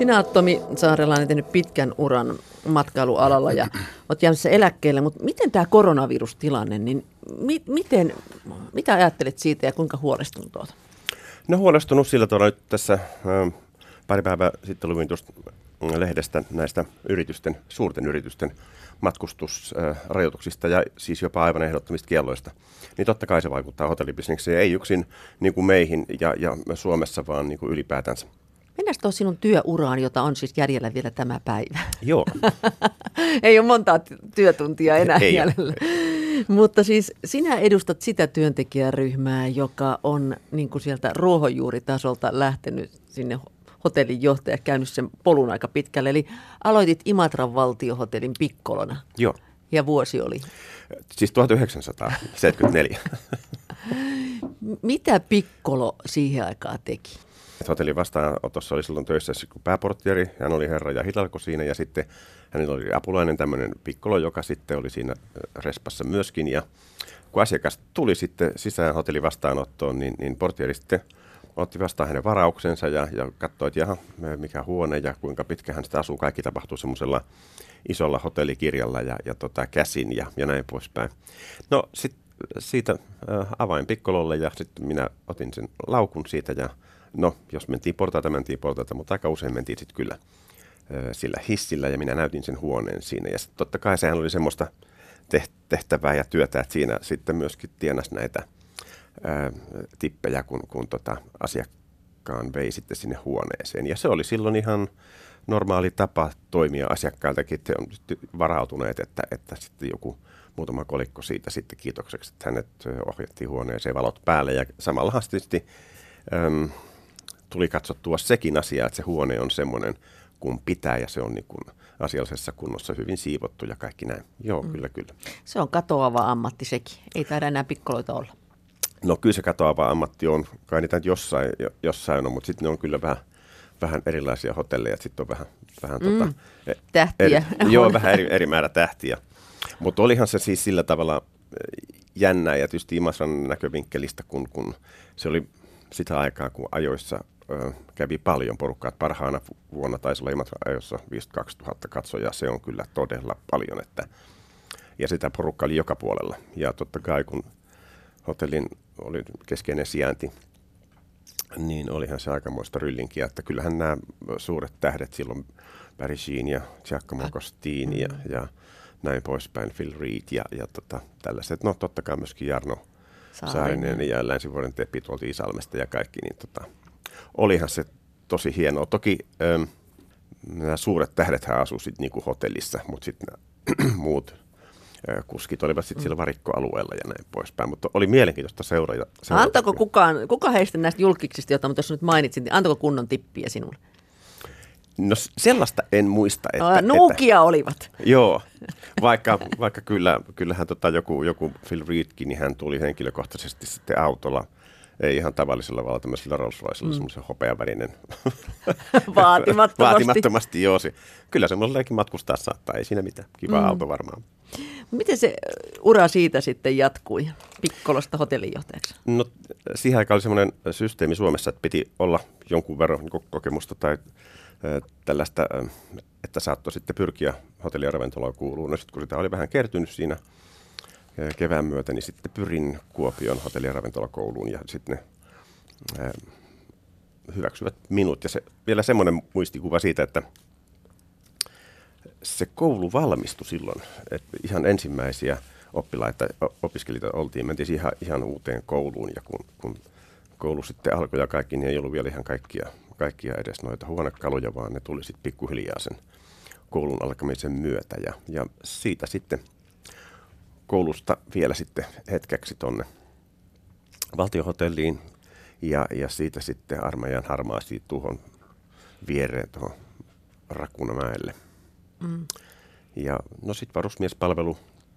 Sinä olet, Tomi Saarelainen, tehnyt pitkän uran matkailualalla ja olet jäämässä eläkkeelle, mutta miten tämä koronavirustilanne, niin mitä ajattelet siitä ja kuinka huolestunut olet? No huolestunut sillä tavalla nyt tässä pari päivää sitten luin tuosta lehdestä näistä yritysten, suurten yritysten matkustusrajoituksista ja siis jopa aivan ehdottomista kielloista, niin totta kai se vaikuttaa hotellibisnekseen, ei yksin niin kuin meihin ja Suomessa, vaan niin kuin ylipäätänsä. Mennään tuohon sinun työuraan, jota on siis jäljellä vielä tämä päivä. Joo. Ei ole montaa työtuntia enää jäljellä. Mutta siis sinä edustat sitä työntekijäryhmää, joka on niin kuin sieltä ruohonjuuritasolta lähtenyt sinne hotellin johtaja, käynyt sen polun aika pitkälle. Eli aloitit Imatran valtionhotellin pikkolona. Joo. Ja vuosi oli? Siis 1974. Mitä pikkolo siihen aikaan teki? Hotellin vastaanotossa oli silloin töissä pääporttieri, hän oli herra ja hidalko siinä ja sitten hänellä oli apulainen tämmöinen pikkolo, joka sitten oli siinä respassa myöskin. Ja kun asiakas tuli sitten sisään hotellin vastaanottoon, niin portieri sitten otti vastaan hänen varauksensa ja katsoi, että jaha, mikä huone ja kuinka pitkä hän sitä asuu. Kaikki tapahtuu semmoisella isolla hotellikirjalla ja käsin ja näin poispäin. No sitten siitä avain pikkololle ja sitten minä otin sen laukun siitä ja no, jos mentiin portaita, mutta aika usein mentiin sitten kyllä sillä hissillä ja minä näytin sen huoneen siinä. Ja sit, totta kai sehän oli semmoista tehtävää ja työtä, että siinä sitten myöskin tienasi näitä tippejä, kun asiakkaan vei sitten sinne huoneeseen. Ja se oli silloin ihan normaali tapa toimia asiakkailtakin, että on varautuneet, että sitten joku muutama kolikko siitä sitten kiitokseksi, että hänet ohjattiin huoneeseen valot päälle ja samalla hastisesti tuli katsottua sekin asia, että se huone on semmoinen kun pitää ja se on niin kuin asiallisessa kunnossa hyvin siivottu ja kaikki näin. Joo, kyllä. Se on katoava ammatti sekin. Ei taida enää pikkoloita olla. No kyllä se katoava ammatti on. Kai niitä jossain on, mutta sitten ne on kyllä vähän erilaisia hotelleja. Sitten on vähän tähtiä. Vähän eri määrä tähtiä. Mutta olihan se siis sillä tavalla jännää ja tietysti Imatran näkövinkkelistä, kun se oli sitä aikaa, kun ajoissa kävi paljon porukkaa. Parhaana vuonna taisi olla Imatran ajoissa 52 000 katsojaa. Se on kyllä todella paljon. Ja sitä porukkaa oli joka puolella. Ja totta kai, kun hotellin oli keskeinen sijainti, niin olihan se aikamoista ryllinkiä. Että kyllähän nämä suuret tähdet silloin, Parisiin ja Giacomo Costini ja näin poispäin, Phil Reed ja tällaiset. No totta kai myöskin Jarno Saarinen ja Länsivuoden Teppi tuolta Iisalmesta ja kaikki, niin olihan se tosi hienoa. Toki nämä suuret tähdethän asuivat sitten niinku hotellissa, mutta sitten muut kuskit olivat sitten siellä varikkoalueella ja näin poispäin, mutta oli mielenkiintoista seurata. Antako kuka heistä näistä julkiksista, jota tuossa nyt mainitsin, niin antako kunnon tippiä sinulle? No sellaista en muista. Nuukia olivat. Joo, vaikka kyllähän joku Phil Reedkin, niin hän tuli henkilökohtaisesti sitten autolla, ei ihan tavallisella vaan tämmöisellä Rolls Roycella, semmoisen hopeavärinen. Vaatimattomasti, joo. Kyllä semmoisellekin matkustaa saattaa, ei siinä mitään. Kiva auto varmaan. Miten se ura siitä sitten jatkui pikkolosta hotellinjohtajaksi? No siihen aikaan oli semmoinen systeemi Suomessa, että piti olla jonkun verran kokemusta tai tällaista, että saattoi sitten pyrkiä hotelli- ja ravintolakouluun. No sitten kun sitä oli vähän kertynyt siinä kevään myötä, niin sitten pyrin Kuopion hotelli- ja ravintolakouluun ja sitten ne hyväksyvät minut. Ja se, vielä semmoinen muistikuva siitä, että se koulu valmistui silloin, että ihan ensimmäisiä opiskelijoita oltiin. Mentiin ihan uuteen kouluun ja kun koulu sitten alkoi ja kaikki, niin ei ollut vielä ihan kaikkia edes noita huonekaluja, vaan ne tuli sitten pikkuhiljaa sen koulun alkamisen myötä. Ja siitä sitten koulusta vielä sitten hetkeksi tuonne valtionhotelliin ja siitä sitten armeijan harmaasi tuohon viereen tuohon Rakunamäelle. Ja no sitten varusmiespalvelu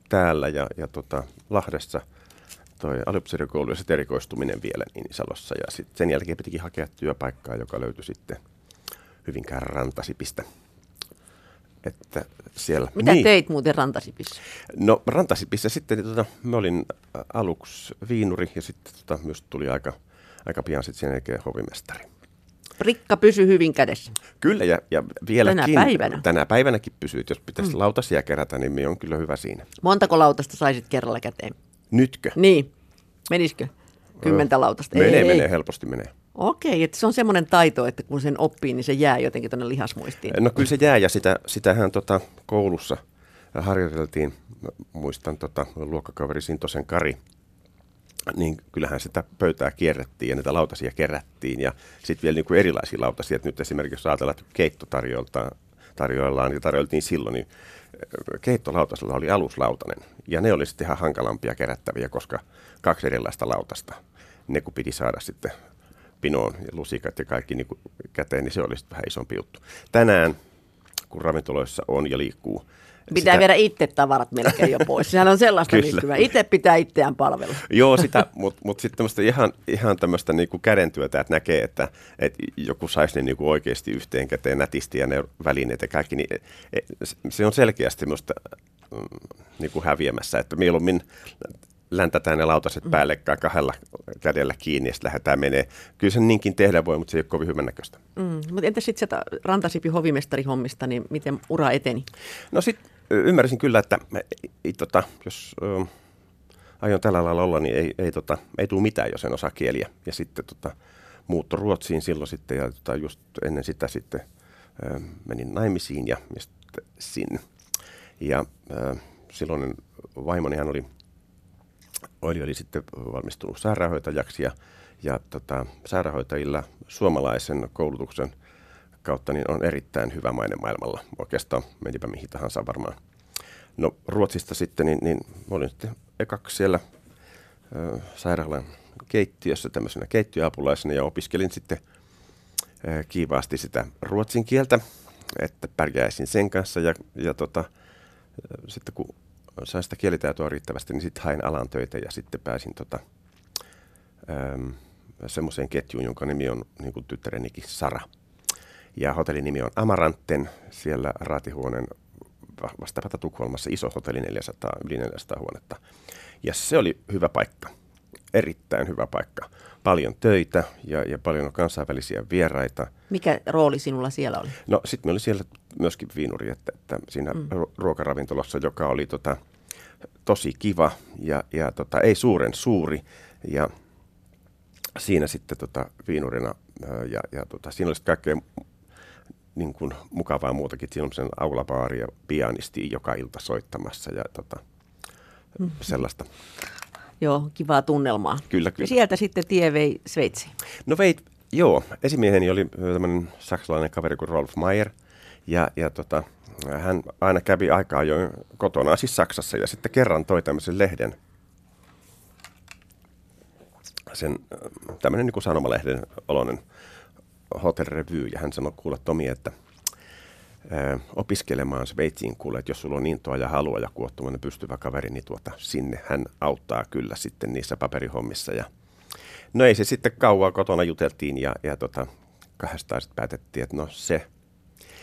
täällä ja Lahdessa. Toi aliupseerikoulu ja sitten erikoistuminen vielä Niinisalossa ja sitten sen jälkeen pitikin hakea työpaikkaa, joka löytyi sitten Hyvinkään Rantasipistä. Että siellä. Mitä teit muuten Rantasipissä? No Rantasipissä sitten mä olin aluksi viinuri ja sitten myös tuli aika pian sitten sen jälkeen hovimestari. Rikka pysyy hyvin kädessä. Kyllä, ja vieläkin. Tänä päivänäkin pysyy. Jos pitäisi lautasia kerätä, niin minä on kyllä hyvä siinä. Montako lautasta saisit kerralla käteen? Nytkö? Niin. Menisikö? 10 lautasta? Menee helposti menee. Okei, että se on semmoinen taito, että kun sen oppii, niin se jää jotenkin tuonne lihasmuistiin. No kyllä se jää, ja sitähän koulussa harjoiteltiin, muistan luokkakaveri Sintosen Kari, niin kyllähän sitä pöytää kierrettiin ja niitä lautasia kerättiin ja sitten vielä niin kuin erilaisia lautasia. Että nyt esimerkiksi jos ajatellaan, että keitto tarjoiltiin silloin, niin keittolautasella oli aluslautanen ja ne oli sitten ihan hankalampia kerättäviä, koska 2 erilaista lautasta, ne kun piti saada sitten pinoon ja lusikat ja kaikki niin kuin käteen, niin se oli sitten vähän isompi juttu. Tänään, kun ravintoloissa on ja liikkuu, pitää viedä itse tavarat melkein jo pois. Sehän on sellaista liittyvää. Itse pitää itseään palvella. Joo, mutta sitten tämmöistä ihan tämmöistä niinku kädentyötä, että näkee, että joku saisi ne niinku oikeasti yhteen käteen nätisti ja ne välineet ja kaikki. Niin se on selkeästi minusta niinku häviämässä, että mieluummin läntätään ne lautaset päällekkäin 2 kädellä kiinni ja sitten lähdetään menee. Kyllä sen niinkin tehdä voi, mutta se ei ole kovin hyvän näköistä. Mutta entä sitten sieltä Rantasipi hovimestarihommista, niin miten ura eteni? No sitten ymmärsin kyllä, että jos aion tällä lailla olla, niin ei tule mitään, jos en osaa kieliä. Ja sitten muutto Ruotsiin silloin sitten ja just ennen sitä sitten menin naimisiin ja sitten sinne. Ja silloinen vaimonihan oli sitten valmistunut sairaanhoitajaksi ja sairaanhoitajilla suomalaisen koulutuksen kautta niin on erittäin hyvä maine maailmalla. Oikeastaan menipä mihin tahansa varmaan. No Ruotsista sitten, niin olin sitten ekaksi siellä sairaalan keittiössä tämmöisenä keittiöapulaisena ja opiskelin sitten kiivaasti sitä ruotsin kieltä, että pärjäisin sen kanssa ja sitten kun sain sitä kielitaitoa riittävästi, niin sitten hain alan töitä ja sitten pääsin semmoiseen ketjuun, jonka nimi on niin kuin tyttärenikin Sara. Ja hotellin nimi on Amaranten, siellä raatihuoneen vastaapata Tukholmassa, iso hotelli, yli 400 huonetta. Ja se oli hyvä paikka, erittäin hyvä paikka. Paljon töitä ja paljon kansainvälisiä vieraita. Mikä rooli sinulla siellä oli? No sitten me oli siellä myöskin viinuri, että siinä ruokaravintolassa, joka oli tosi kiva ja ei suuren suuri. Ja siinä sitten viinurina ja siinä oli kaikkea niin kuin mukavaa muutakin. Siinä oli sen aulabaari ja pianisti joka ilta soittamassa ja sellaista. Joo, kivaa tunnelmaa. Kyllä. Ja sieltä sitten tie vei Sveitsiin. No veit, joo. Esimieheni oli tämmöinen saksalainen kaveri kuin Rolf Meyer. Ja hän aina kävi aikaa ajoin kotonaan, siis Saksassa. Ja sitten kerran toi tämmöisen lehden, tämmöinen niin kuin sanomalehden oloinen Hotel Review. Ja hän sanoi, kuule Tomi, että opiskelemaan Sveitsiin kuule, että jos sulla on intoa ja halua ja kuottuminen pystyvä kaveri, niin sinne hän auttaa kyllä sitten niissä paperihommissa. Ja no ei se sitten kauan kotona juteltiin ja 200 sitten päätettiin, että no se.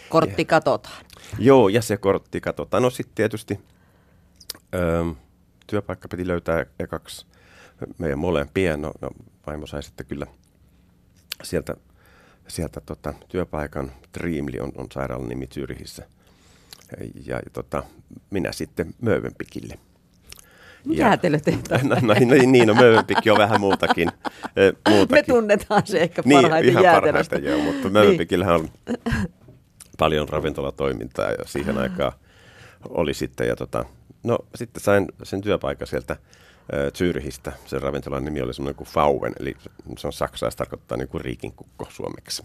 Kortti katsotaan. Joo, ja se kortti katsotaan. No sitten tietysti työpaikka piti löytää ekaksi meidän molempien. No vaimo sai sitten kyllä sieltä työpaikan. Dreamli on sairaalan nimi Zürichissä. Ja minä sitten Mövenpickille. Mitä teille tehdään? No, Mövenpick on vähän muutakin. Me tunnetaan se ehkä parhaiten niin, jäätelöstä. Parhaiten, joo, mutta Mövenpickillähän on paljon ravintolatoimintaa ja siihen aikaan oli sitten. No sitten sain sen työpaikan sieltä Zürichistä. Sen ravintolan nimi oli semmoinen kuin Fauven, eli se on saksaa, se tarkoittaa niin kuin riikinkukko suomeksi.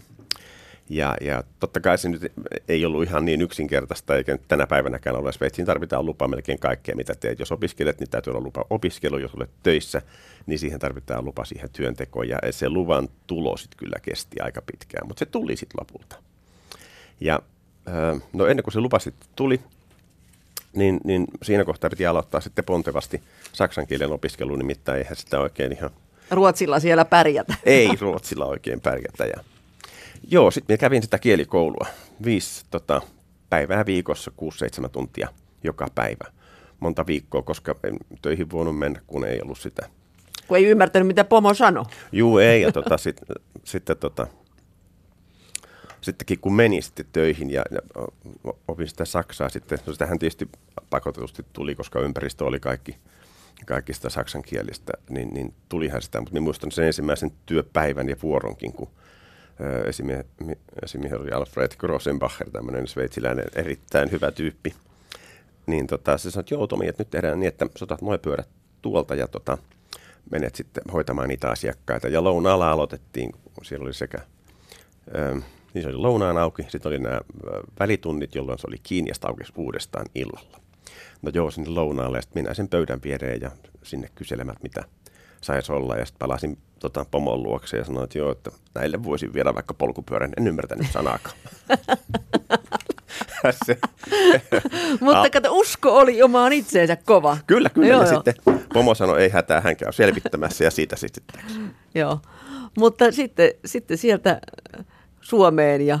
Ja totta kai se nyt ei ollut ihan niin yksinkertaista, eikä tänä päivänäkään ole. Sveitsiin tarvitaan lupa melkein kaikkea, mitä teet. Jos opiskelet, niin täytyy olla lupa opiskeluun. Jos olet töissä, niin siihen tarvitaan lupa siihen työntekoon. Ja se luvan tulo sitten kyllä kesti aika pitkään, mutta se tuli sitten lopulta. Ja no ennen kuin se lupa sitten tuli, niin siinä kohtaa piti aloittaa sitten pontevasti saksan kielen opiskelu, nimittäin eihän sitä oikein ihan Ruotsilla siellä pärjätä. Ei Ruotsilla oikein pärjätä. Ja joo, sitten minä kävin sitä kielikoulua 5 päivää viikossa, 6-7 tuntia joka päivä, monta viikkoa, koska en töihin voinut mennä, kun ei ollut sitä. Kun ei ymmärtänyt, mitä pomo sanoi. Juu, ei, ja sitten sittenkin kun meni sitten töihin ja opin sitä saksaa sitten, no sitähän tietysti pakotetusti tuli, koska ympäristö oli kaikki sitä saksankielistä, niin tulihan sitä, mutta muistan sen ensimmäisen työpäivän ja vuoronkin, kun esimiehellä oli Alfred Grosenbacher, tämmöinen sveitsiläinen erittäin hyvä tyyppi, niin se sanoi, että joo Tomi, että nyt tehdään niin, että sotat nuo pyörät tuolta ja menet sitten hoitamaan niitä asiakkaita. Ja lounaalla aloitettiin, siellä oli se oli lounaan auki, sitten oli nämä välitunnit, jolloin se oli kiinni ja sitä aukesi uudestaan illalla. No joo, sinne lounaalle ja sitten minä sen pöydän viereen ja sinne kyselemät, mitä saisi olla. Ja sitten palasin pomon luokse ja sanoin, että joo, että näille voisin viedä vaikka polkupyörän. En ymmärtänyt sanaakaan. Mutta kato, usko oli omaan itseensä kova. Kyllä. Joo, ja sitten pomo sanoi, ei hätää, hän käy selvittämässä ja siitä sitten. Joo, mutta sitten sieltä Suomeen ja...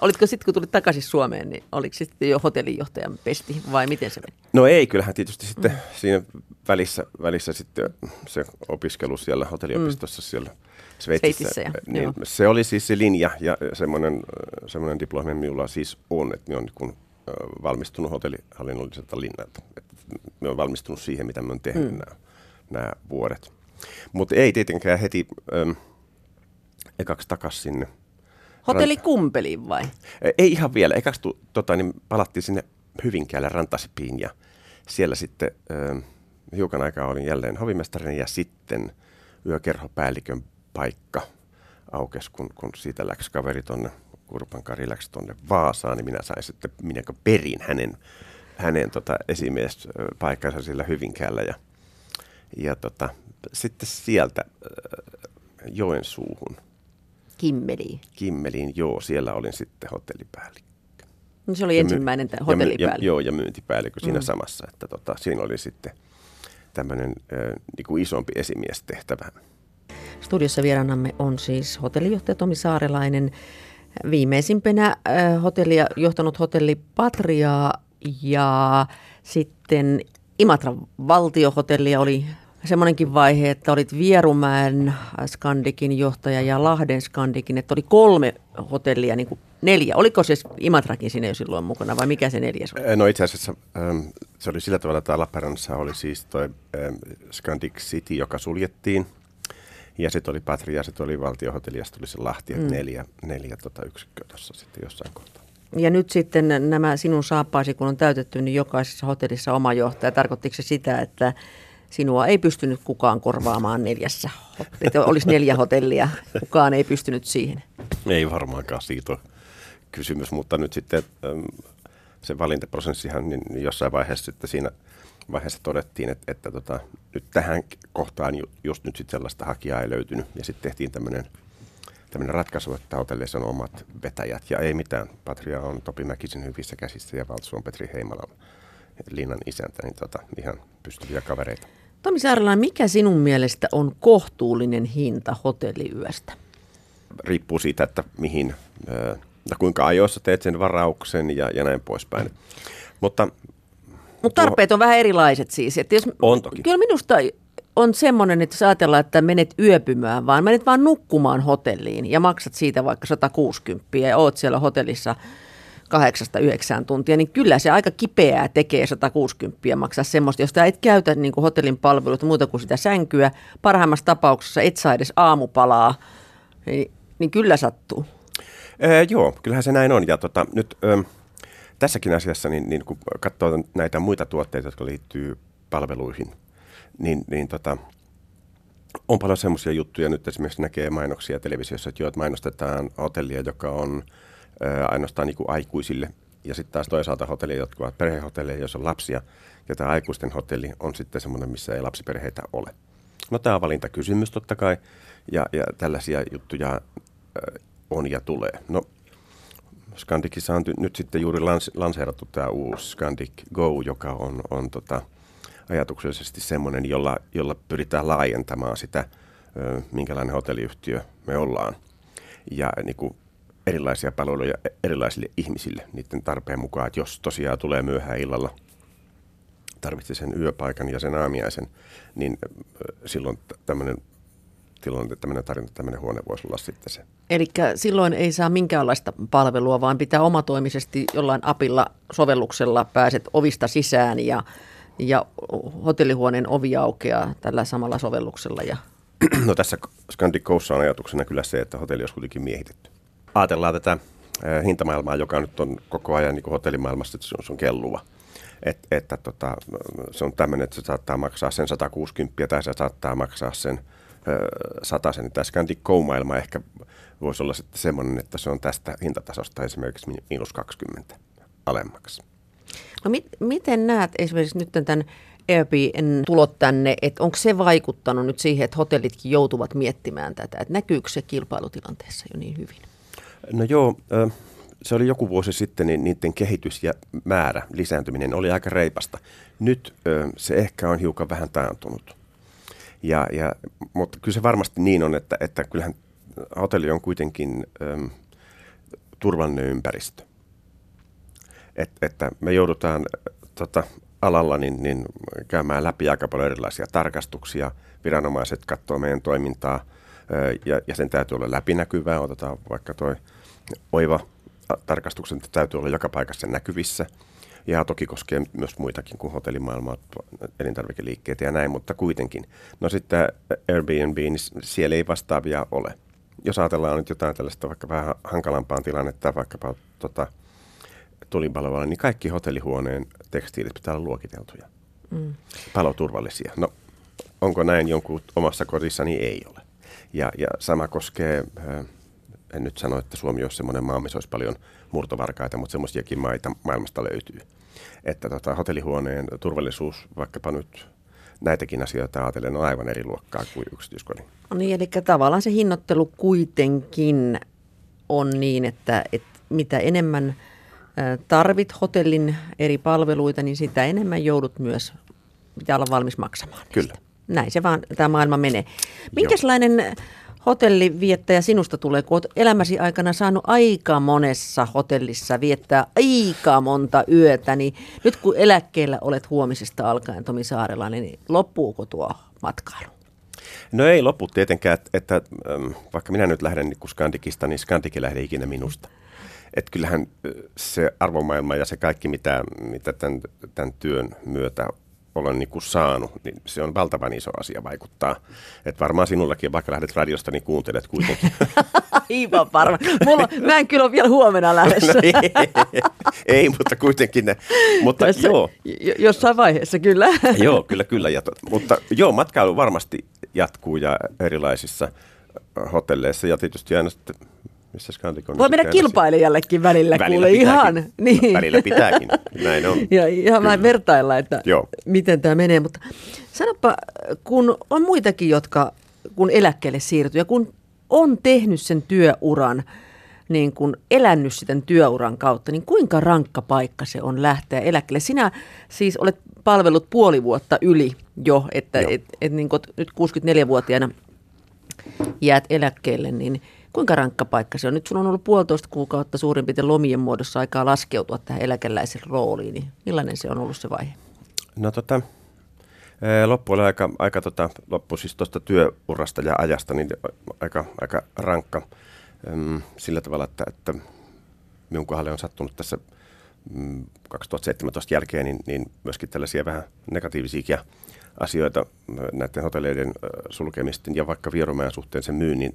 Olitko sitten, kun tulit takaisin Suomeen, niin oliko sitten jo hotellinjohtajan pesti vai miten se meni? No ei, kyllähän tietysti sitten siinä välissä sitten se opiskelu siellä hotelliopistossa siellä Sveitsissä. Niin se oli siis se linja ja semmoinen diplomi minulla siis on, että minä olen niin valmistunut hotellihallinnolliselta linnalta. Minä olen valmistunut siihen, mitä minä olen tehnyt nämä vuodet. Mutta ei tietenkään heti ekaksi takaisin sinne. Hotelli Kumpeliin vai? Ei ihan vielä. Ekaksi palattiin sinne Hyvinkäällä Rantasipiin ja siellä sitten hiukan aikaa olin jälleen hovimestarina ja sitten yökerhopäällikön paikka aukesi, kun siitä läksi kaveri tuonne, Kurpan Kari läksi tuonne Vaasaan, niin minä sain sitten perin hänen esimiespaikkansa siellä Hyvinkäällä ja sitten sieltä Joensuuhun. Kimmeliin, joo. Siellä olin sitten hotellipäällikkö. No se oli ensimmäinen hotellipäällikkö. Joo, ja myyntipäällikkö siinä samassa. Että siinä oli sitten tämmöinen isompi esimiestehtävä. Studiossa vieraanamme on siis hotellijohtaja Tomi Saarelainen. Viimeisimpänä hotellia johtanut Hotelli Patriaa ja sitten Imatran valtionhotellia oli... Semmoinenkin vaihe, että olit Vierumäen Scandicin johtaja ja Lahden Scandicin, että oli 3 hotellia, niin kuin 4. Oliko siis Imatrakin siinä jo silloin mukana vai mikä se 4 oli? No itse asiassa se oli sillä tavalla, että Lappeenrannassa oli siis toi Scandic City, joka suljettiin. Ja sitten oli Patria, sitten oli valtionhotelli ja sitten oli se Lahti, että 4 yksikköä tuossa sitten jossain kohtaa. Ja nyt sitten nämä sinun saappaasi, kun on täytetty, niin jokaisessa hotellissa oma johtaja. Tarkoittiko se sitä, että... Sinua ei pystynyt kukaan korvaamaan 4, että olisi 4 hotellia, kukaan ei pystynyt siihen. Ei varmaankaan siitä ole kysymys, mutta nyt sitten se valintaprosessihan niin jossain vaiheessa sitten siinä vaiheessa todettiin, että nyt tähän kohtaan just nyt sitten sellaista hakijaa ei löytynyt ja sitten tehtiin tämmöinen ratkaisu, että hotelleissa on omat vetäjät ja ei mitään. Patria on Topi Mäkisen hyvissä käsissä ja Valtsu on Petri Heimalan linnan isäntä, niin ihan pystyviä kavereita. Tomi Saarelainen, mikä sinun mielestä on kohtuullinen hinta hotelliyöstä? Riippuu siitä, että mihin, kuinka ajoissa teet sen varauksen ja näin poispäin. Mutta tarpeet on vähän erilaiset siis. Että jos, on toki. Kyllä minusta on semmoinen, että jos ajatellaan, että menet yöpymään, vaan menet vaan nukkumaan hotelliin ja maksat siitä vaikka 160 ja oot siellä hotellissa 8-9 tuntia, niin kyllä se aika kipeää tekee 160 maksaa semmoista, josta et käytä niin kuin hotellin palveluita muuta kuin sitä sänkyä. Parhaimmassa tapauksessa et saa edes aamupalaa, niin kyllä sattuu. Joo, kyllähän se näin on. Ja nyt tässäkin asiassa, niin kun katsoo näitä muita tuotteita, jotka liittyy palveluihin, niin on paljon semmoisia juttuja. Nyt esimerkiksi näkee mainoksia televisiossa, että mainostetaan hotellia, joka on ainoastaan niin kuin aikuisille. Ja sitten taas toisaalta hotelleja, jotka ovat perhehotelleja, joissa on lapsia. Ja tämä aikuisten hotelli on sitten semmoinen, missä ei lapsiperheitä ole. No tämä on valintakysymys totta kai. Ja tällaisia juttuja on ja tulee. No Scandicissa on nyt sitten juuri lanseerattu tämä uusi Scandic Go, joka on ajatuksellisesti semmoinen, jolla pyritään laajentamaan sitä, minkälainen hotelliyhtiö me ollaan. Ja niin kuin erilaisia palveluja erilaisille ihmisille niiden tarpeen mukaan, että jos tosiaan tulee myöhään illalla, tarvitsee sen yöpaikan ja sen aamiaisen, niin silloin tämmöinen jolloin tämmöinen tarjonta, tämmöinen huone voisi olla sitten se. Eli silloin ei saa minkäänlaista palvelua, vaan pitää omatoimisesti jollain apilla sovelluksella pääset ovista sisään ja hotellihuoneen ovi aukeaa tällä samalla sovelluksella. Ja... No tässä Scandic Gossa on ajatuksena kyllä se, että hotelli olisi kuitenkin miehitetty. Ajatellaan tätä hintamaailmaa, joka nyt on koko ajan niin kuin hotellimaailmassa, että se on kelluva. Että se on tämmöinen, että se saattaa maksaa sen 160 tai se saattaa maksaa sen 100. Tämä Scandic Go-maailma ehkä voisi olla sitten semmoinen, että se on tästä hintatasosta esimerkiksi -20 alemmaksi. No miten näet esimerkiksi nyt tämän Airbnb-tulot tänne, että onko se vaikuttanut nyt siihen, että hotellitkin joutuvat miettimään tätä, että näkyykö se kilpailutilanteessa jo niin hyvin? No joo, se oli joku vuosi sitten, niin niiden kehitys ja määrä, lisääntyminen oli aika reipasta. Nyt se ehkä on hiukan vähän taantunut. Mutta kyllä se varmasti niin on, että kyllähän hotelli on kuitenkin turvallinen ympäristö. Että me joudutaan alalla niin käymään läpi aika paljon erilaisia tarkastuksia. Viranomaiset katsoo meidän toimintaa ja sen täytyy olla läpinäkyvää. Otetaan vaikka toi Oiva. Tarkastuksen täytyy olla joka paikassa näkyvissä ja toki koskee myös muitakin kuin hotellimaailmaa, elintarvikeliikkeitä ja näin, mutta kuitenkin. No sitten Airbnb, niin siellä ei vastaavia ole. Jos ajatellaan nyt jotain tällaista vaikka vähän hankalampaan tilannetta, vaikkapa tulipalovalle, niin kaikki hotellihuoneen tekstiilit pitää olla luokiteltuja, paloturvallisia. No onko näin jonkun omassa kodissani? Ei ole. Ja sama koskee... En nyt sano, että Suomi olisi semmoinen maa, missä olisi paljon murtovarkaita, mutta semmoisiakin maita maailmasta löytyy. Että hotellihuoneen turvallisuus, vaikkapa nyt näitäkin asioita ajatellen, on aivan eri luokkaa kuin yksityiskodin. No niin, eli tavallaan se hinnoittelu kuitenkin on niin, että mitä enemmän tarvit hotellin eri palveluita, niin sitä enemmän joudut myös, pitää olla valmis maksamaan. Kyllä. Näin se vaan tämä maailma menee. Minkälainen... Joo. Hotelliviettäjä sinusta tulee, kun olet elämäsi aikana saanut aika monessa hotellissa viettää aika monta yötä, niin nyt kun eläkkeellä olet huomisesta alkaen, Tomi Saarelainen, niin loppuuko tuo matkailu? No ei lopu tietenkään, että vaikka minä nyt lähden Scandicista, niin Scandic ei lähde ikinä minusta. Että kyllähän se arvomaailma ja se kaikki, mitä tämän työn myötä olen saanut, niin se on valtavan iso asia vaikuttaa. Että varmaan sinullakin, vaikka lähdet radiosta, niin kuuntelet kuitenkin. Aivan varmaan. Mä en kyllä ole vielä huomenna lähdössä. No, ei, mutta kuitenkin ne. Mutta joo. Jossain vaiheessa kyllä. Joo, kyllä. Mutta joo, matkailu varmasti jatkuu ja erilaisissa hotelleissa ja tietysti aina sitten... Voi mennä kilpailijallekin välillä kuule pitääkin. Ihan. Niin. Välillä pitääkin, näin on. Ja ihan vähän vertailla, että Joo. miten tämä menee. Mutta sanoppa, kun on muitakin, jotka kun eläkkeelle siirtyy ja kun on tehnyt sen työuran, niin kun elänyt sen työuran kautta, niin kuinka rankka paikka se on lähteä eläkkeelle? Sinä siis olet palvellut puoli vuotta yli jo, että niin nyt 64-vuotiaana jäät eläkkeelle, niin... Kuinka rankka paikka se on? Nyt sulla on ollut 1,5 kuukautta suurin piirtein lomien muodossa aikaa laskeutua tähän eläkeläisen rooliin. Niin millainen se on ollut se vaihe? No loppu oli aika loppu siis tuosta työurasta ja ajasta niin aika rankka sillä tavalla, että minun kohdalle on sattunut tässä 2017 jälkeen niin myöskin tällaisia vähän negatiivisiakin asioita näiden hotelleiden sulkemisten ja vaikka Vierumäen suhteen sen myynnin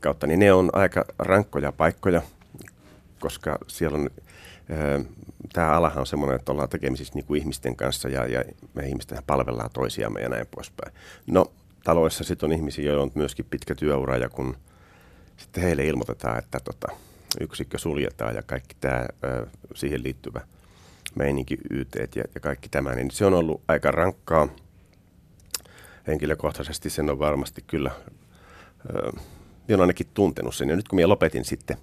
kautta, niin ne on aika rankkoja paikkoja, koska siellä on, tämä alahan on semmoinen, että ollaan tekemisissä niin kuin ihmisten kanssa ja me ihmistenhän palvellaan toisiamme ja näin poispäin. No taloissa sitten on ihmisiä, joilla on myöskin pitkä työura ja kun sitten heille ilmoitetaan, että yksikkö suljetaan ja kaikki tämä siihen liittyvä meininki, yteet ja kaikki tämä, niin se on ollut aika rankkaa. Henkilökohtaisesti sen on varmasti kyllä... Olen ainakin tuntenut sen. Ja nyt kun minä lopetin sitten,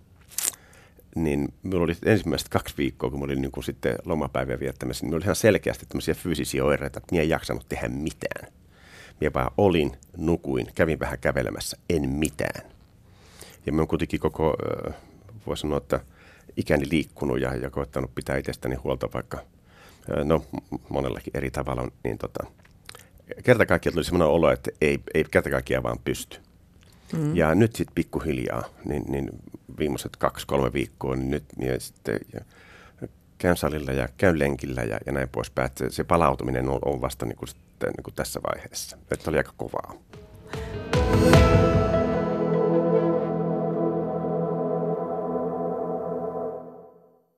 niin minulla oli ensimmäiset 2 viikkoa, kun minä olin niin sitten lomapäiviä viettämässä, niin minulla oli ihan selkeästi tämmöisiä fyysisiä oireita, että minä en jaksanut tehdä mitään. Minä vaan olin, nukuin, kävin vähän kävelemässä, en mitään. Ja minä olen kuitenkin koko, voi sanoa, että ikäni liikkunut ja koettanut pitää itsestäni huolta vaikka, monellakin eri tavalla, niin kerta kaikkiaan tuli semmoinen olo, että ei kerta kaikkiaan vaan pysty. Ja nyt sitten pikkuhiljaa, niin viimeiset 2-3 viikkoa, niin nyt ja sitten ja käyn salilla ja käyn lenkillä ja näin poispäin. Se palautuminen on vasta niin kuin tässä vaiheessa. Että oli aika kovaa.